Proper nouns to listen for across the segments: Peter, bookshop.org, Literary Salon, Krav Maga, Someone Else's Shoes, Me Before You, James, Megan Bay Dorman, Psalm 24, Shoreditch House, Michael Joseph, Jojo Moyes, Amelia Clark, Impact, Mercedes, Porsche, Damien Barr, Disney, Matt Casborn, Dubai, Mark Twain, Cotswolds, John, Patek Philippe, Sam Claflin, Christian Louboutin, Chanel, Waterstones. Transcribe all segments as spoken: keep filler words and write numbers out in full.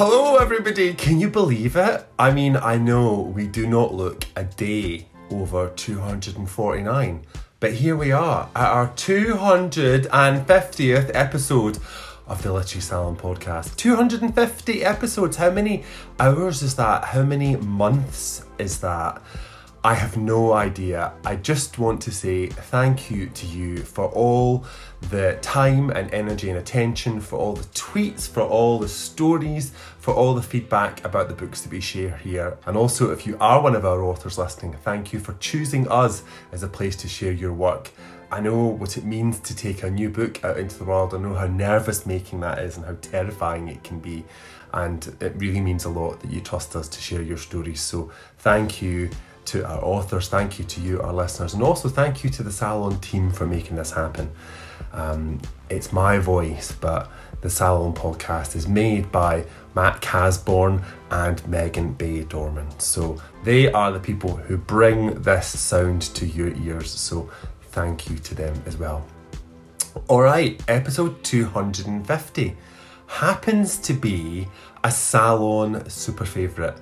Hello everybody, can you believe it? I mean, I know we do not look a day over two hundred forty-nine, but here we are at our two hundred fiftieth episode of the Literary Salon podcast. two hundred fifty episodes, how many hours is that? How many months is that? I have no idea. I just want to say thank you to you for all the time and energy and attention, for all the tweets, for all the stories, for all the feedback about the books that we share here. And also, if you are one of our authors listening, thank you for choosing us as a place to share your work. I know what it means to take a new book out into the world. I know how nervous making that is and how terrifying it can be. And it really means a lot that you trust us to share your stories. So thank you to our authors, thank you to you, our listeners, and also thank you to the Salon team for making this happen. Um, it's my voice, but the Salon podcast is made by Matt Casborn and Megan Bay Dorman. So they are the people who bring this sound to your ears. So thank you to them as well. All right, episode two hundred fifty happens to be a Salon super favourite.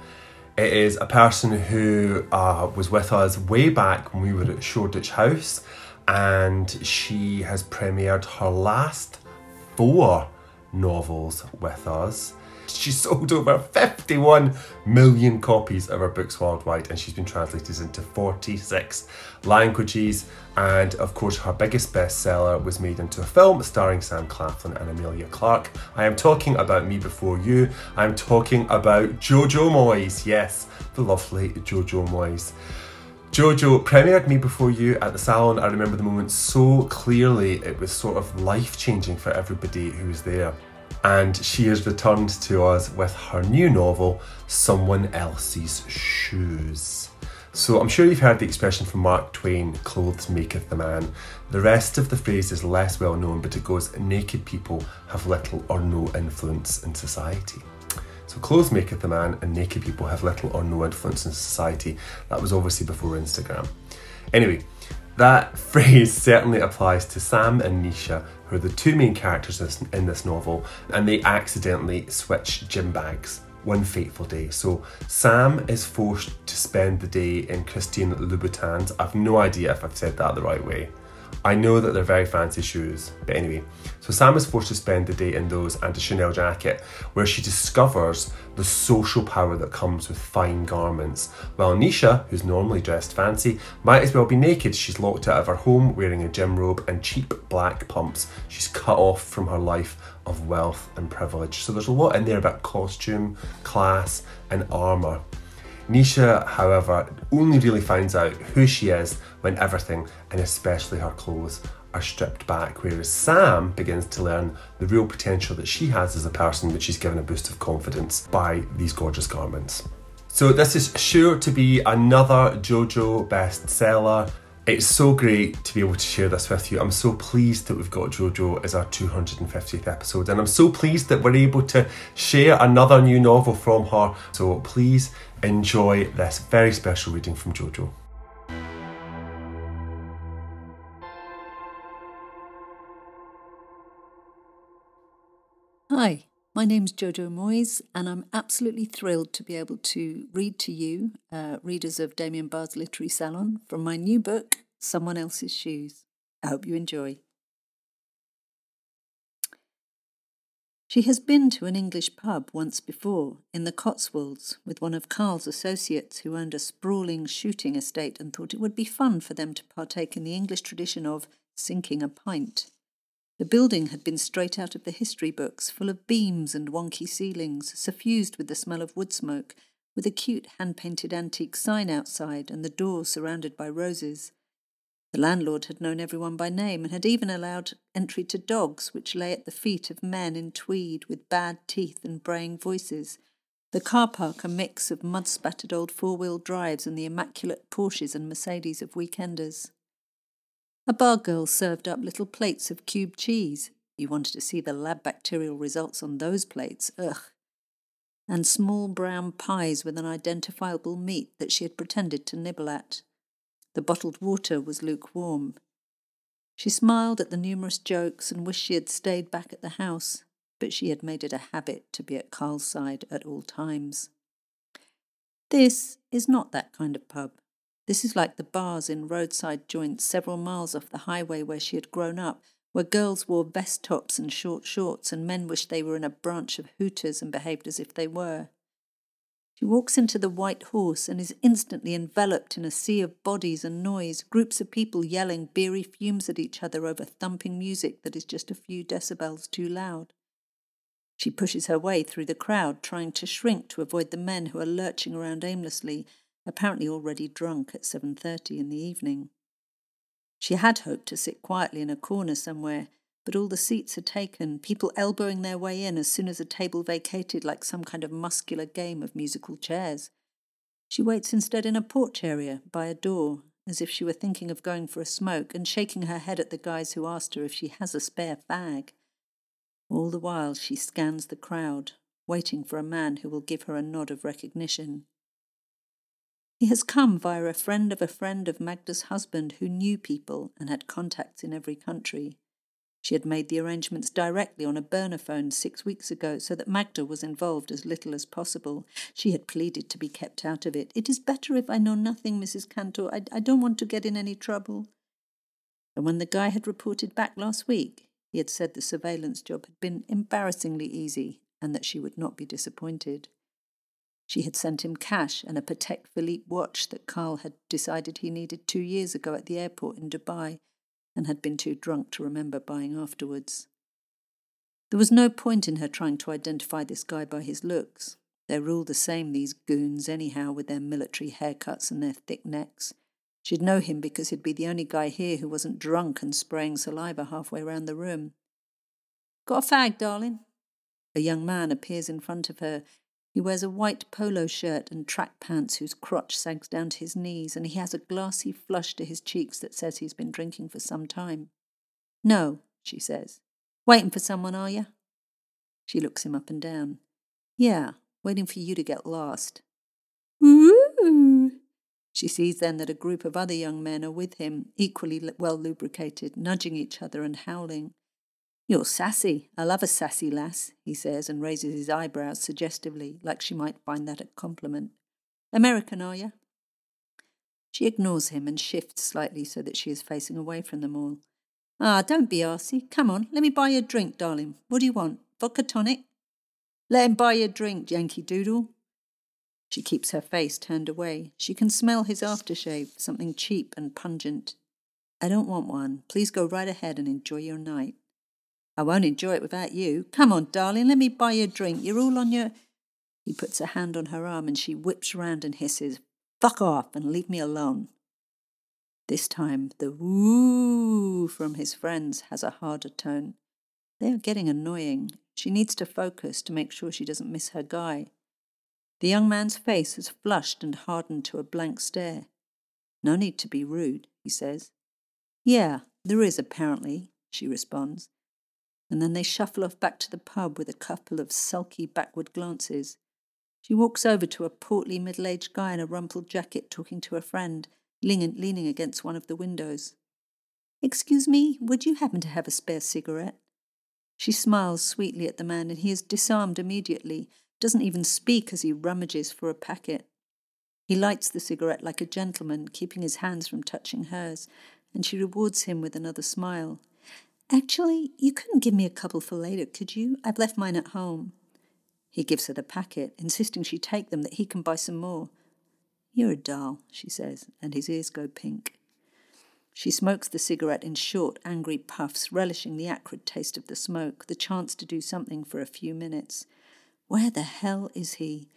It is a person who uh, was with us way back when we were at Shoreditch House, and she has premiered her last four novels with us. She sold over fifty-one million copies of her books worldwide, and she's been translated into forty-six languages. And of course, her biggest bestseller was made into a film starring Sam Claflin and Amelia Clark. I am talking about Me Before You. I'm talking about Jojo Moyes. Yes, the lovely Jojo Moyes. Jojo premiered Me Before You at the Salon. I remember the moment so clearly. It was sort of life-changing for everybody who was there. And she has returned to us with her new novel, Someone Else's Shoes. So I'm sure you've heard the expression from Mark Twain, clothes maketh the man. The rest of the phrase is less well known, but it goes, naked people have little or no influence in society. So clothes maketh the man, and naked people have little or no influence in society. That was obviously before Instagram. Anyway, that phrase certainly applies to Sam and Nisha, who are the two main characters in this novel, and they accidentally switch gym bags one fateful day. So Sam is forced to spend the day in Christian Louboutin's. I've no idea if I've said that the right way. I know that they're very fancy shoes, but anyway. So Sam is forced to spend the day in those and a Chanel jacket, where she discovers the social power that comes with fine garments. While Nisha, who's normally dressed fancy, might as well be naked. She's locked out of her home wearing a gym robe and cheap black pumps. She's cut off from her life of wealth and privilege. So there's a lot in there about costume, class, and armour. Nisha, however, only really finds out who she is when everything, and especially her clothes, are stripped back, whereas Sam begins to learn the real potential that she has as a person, that she's given a boost of confidence by these gorgeous garments. So this is sure to be another Jojo bestseller. It's so great to be able to share this with you. I'm so pleased that we've got Jojo as our two hundred fiftieth episode, and I'm so pleased that we're able to share another new novel from her. So please enjoy this very special reading from Jojo. Hi, my name's Jojo Moyes, and I'm absolutely thrilled to be able to read to you, uh, readers of Damien Barr's Literary Salon, from my new book, Someone Else's Shoes. I hope you enjoy. She has been to an English pub once before, in the Cotswolds, with one of Carl's associates who owned a sprawling shooting estate and thought it would be fun for them to partake in the English tradition of sinking a pint. The building had been straight out of the history books, full of beams and wonky ceilings, suffused with the smell of wood smoke, with a cute hand-painted antique sign outside and the door surrounded by roses. The landlord had known everyone by name and had even allowed entry to dogs, which lay at the feet of men in tweed with bad teeth and braying voices. The car park a mix of mud-spattered old four-wheel drives and the immaculate Porsches and Mercedes of weekenders. A bar girl served up little plates of cube cheese. You wanted to see the lab bacterial results on those plates, ugh. And small brown pies with an identifiable meat that she had pretended to nibble at. The bottled water was lukewarm. She smiled at the numerous jokes and wished she had stayed back at the house. but she had made it a habit to be at Carl's side at all times. This is not that kind of pub. This is like the bars in roadside joints several miles off the highway where she had grown up, where girls wore vest tops and short shorts and men wished they were in a branch of Hooters and behaved as if they were. She walks into the White Horse and is instantly enveloped in a sea of bodies and noise, groups of people yelling beery fumes at each other over thumping music that is just a few decibels too loud. She pushes her way through the crowd, trying to shrink to avoid the men who are lurching around aimlessly, apparently already drunk at seven thirty in the evening. She had hoped to sit quietly in a corner somewhere, but all the seats are taken, people elbowing their way in as soon as a table vacated like some kind of muscular game of musical chairs. She waits instead in a porch area, by a door, as if she were thinking of going for a smoke and shaking her head at the guys who asked her if she has a spare fag. All the while she scans the crowd, waiting for a man who will give her a nod of recognition. He has come via a friend of a friend of Magda's husband who knew people and had contacts in every country. She had made the arrangements directly on a burner phone six weeks ago so that Magda was involved as little as possible. She had pleaded to be kept out of it. "It is better if I know nothing, Missus Cantor. I, I don't want to get in any trouble." And when the guy had reported back last week, he had said the surveillance job had been embarrassingly easy and that she would not be disappointed. She had sent him cash and a Patek Philippe watch that Carl had decided he needed two years ago at the airport in Dubai and had been too drunk to remember buying afterwards. There was no point in her trying to identify this guy by his looks. They're all the same, these goons, anyhow, with their military haircuts and their thick necks. She'd know him because he'd be the only guy here who wasn't drunk and spraying saliva halfway round the room. "Got a fag, darling?" A young man appears in front of her. He wears a white polo shirt and track pants whose crotch sags down to his knees, and he has a glassy flush to his cheeks that says he's been drinking for some time. "No," she says. "Waiting for someone, are you?" She looks him up and down. "Yeah, waiting for you to get lost." "Ooh!" She sees then that a group of other young men are with him, equally well lubricated, nudging each other and howling. "You're sassy. I love a sassy lass," he says, and raises his eyebrows suggestively, like she might find that a compliment. "American, are you?" She ignores him and shifts slightly so that she is facing away from them all. "Ah, don't be arsy. Come on, let me buy you a drink, darling. What do you want? Vodka tonic?" "Let him buy you a drink, Yankee Doodle." She keeps her face turned away. She can smell his aftershave, something cheap and pungent. "I don't want one. Please go right ahead and enjoy your night." "I won't enjoy it without you. Come on, darling, let me buy you a drink. You're all on your..." He puts a hand on her arm and she whips round and hisses, "Fuck off and leave me alone." This time the woo from his friends has a harder tone. They are getting annoying. She needs to focus to make sure she doesn't miss her guy. The young man's face has flushed and hardened to a blank stare. "No need to be rude," he says. "Yeah, there is apparently," she responds. And then they shuffle off back to the pub with a couple of sulky backward glances. She walks over to a portly middle-aged guy in a rumpled jacket talking to a friend, leaning against one of the windows. "Excuse me, would you happen to have a spare cigarette?" She smiles sweetly at the man and he is disarmed immediately, doesn't even speak as he rummages for a packet. He lights the cigarette like a gentleman, keeping his hands from touching hers, and she rewards him with another smile. "Actually, you couldn't give me a couple for later, could you? I've left mine at home." He gives her the packet, insisting she take them, that he can buy some more. "You're a doll," she says, and his ears go pink. She smokes the cigarette in short, angry puffs, relishing the acrid taste of the smoke, the chance to do something for a few minutes. Where the hell is he?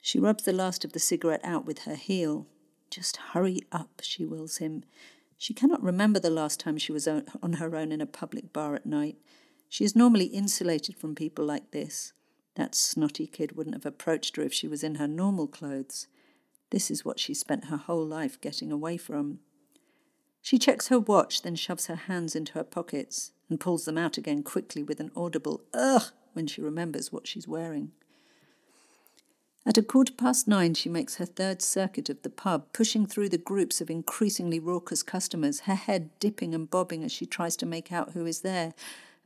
She rubs the last of the cigarette out with her heel. "Just hurry up," she wills him. She cannot remember the last time she was on her own in a public bar at night. She is normally insulated from people like this. That snotty kid wouldn't have approached her if she was in her normal clothes. This is what she spent her whole life getting away from. She checks her watch, then shoves her hands into her pockets and pulls them out again quickly with an audible "ugh" when she remembers what she's wearing. At a quarter past nine, she makes her third circuit of the pub, pushing through the groups of increasingly raucous customers, her head dipping and bobbing as she tries to make out who is there.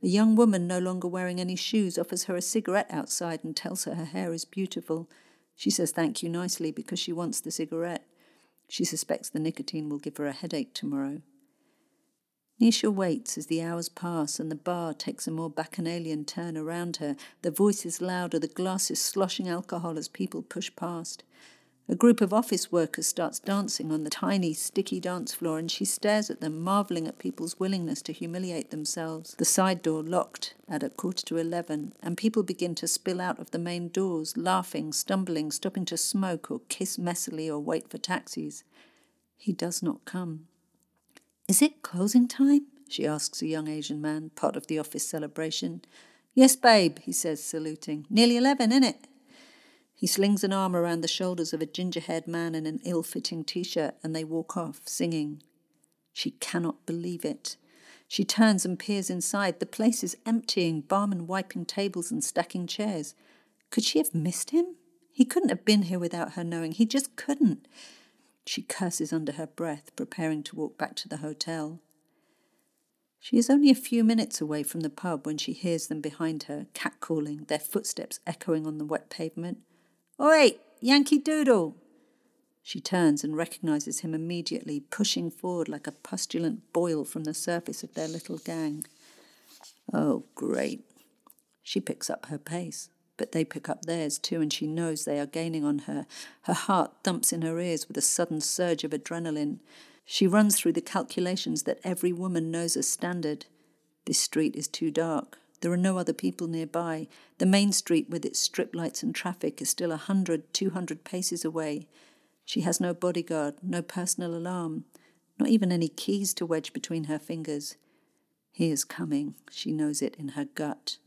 A young woman no longer wearing any shoes offers her a cigarette outside and tells her her hair is beautiful. She says thank you nicely because she wants the cigarette. She suspects the nicotine will give her a headache tomorrow. Nisha waits as the hours pass and the bar takes a more bacchanalian turn around her, the voices louder, the glasses sloshing alcohol as people push past. A group of office workers starts dancing on the tiny, sticky dance floor and she stares at them, marvelling at people's willingness to humiliate themselves. The side door locked at a quarter to eleven and people begin to spill out of the main doors, laughing, stumbling, stopping to smoke or kiss messily or wait for taxis. He does not come. "Is it closing time?" she asks a young Asian man, part of the office celebration. "Yes, babe," he says, saluting. "Nearly eleven, innit?" He slings an arm around the shoulders of a ginger-haired man in an ill-fitting T-shirt and they walk off, singing. She cannot believe it. She turns and peers inside. The place is emptying, barman wiping tables and stacking chairs. Could she have missed him? He couldn't have been here without her knowing. He just couldn't. She curses under her breath, preparing to walk back to the hotel. She is only a few minutes away from the pub when she hears them behind her, catcalling, their footsteps echoing on the wet pavement. "Oi, Yankee Doodle!" She turns and recognises him immediately, pushing forward like a pustulant boil from the surface of their little gang. Oh, great. She picks up her pace, but they pick up theirs too, and she knows they are gaining on her. Her heart thumps in her ears with a sudden surge of adrenaline. She runs through the calculations that every woman knows as standard. This street is too dark. There are no other people nearby. The main street with its strip lights and traffic is still a hundred, two hundred paces away. She has no bodyguard, no personal alarm, not even any keys to wedge between her fingers. He is coming. She knows it in her gut.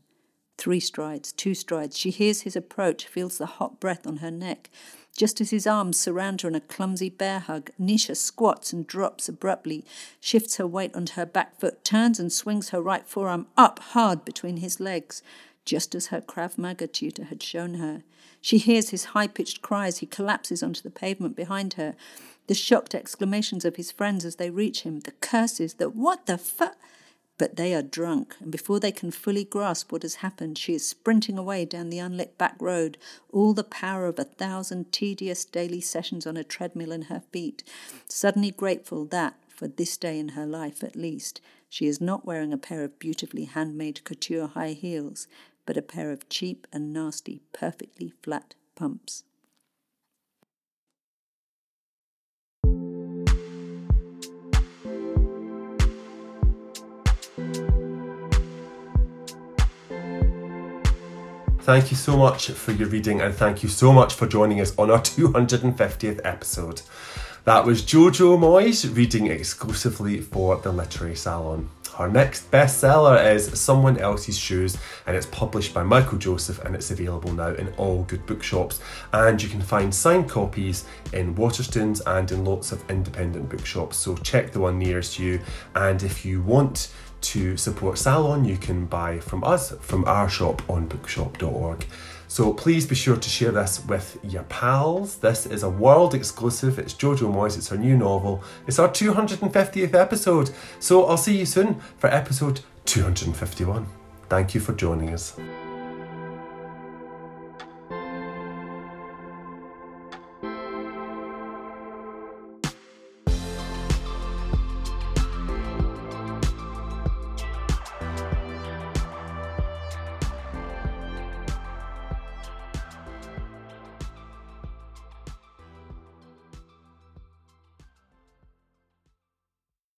Three strides, two strides. She hears his approach, feels the hot breath on her neck. Just as his arms surround her in a clumsy bear hug, Nisha squats and drops abruptly, shifts her weight onto her back foot, turns and swings her right forearm up hard between his legs, just as her Krav Maga tutor had shown her. She hears his high-pitched cries. He collapses onto the pavement behind her. The shocked exclamations of his friends as they reach him, the curses, the what the fuck? But they are drunk, and before they can fully grasp what has happened, she is sprinting away down the unlit back road, all the power of a thousand tedious daily sessions on a treadmill in her feet, suddenly grateful that, for this day in her life at least, she is not wearing a pair of beautifully handmade couture high heels, but a pair of cheap and nasty, perfectly flat pumps. Thank you so much for your reading and thank you so much for joining us on our two hundred fiftieth episode. That was Jojo Moyes reading exclusively for the Literary Salon. Her next bestseller is Someone Else's Shoes and it's published by Michael Joseph and it's available now in all good bookshops, and you can find signed copies in Waterstones and in lots of independent bookshops, so check the one nearest you. And if you want to support Salon, you can buy from us, from our shop on bookshop dot org. So please be sure to share this with your pals. This is a world exclusive. It's Jojo Moyes, it's her new novel. It's our two hundred fiftieth episode. So I'll see you soon for episode two hundred fifty-one. Thank you for joining us.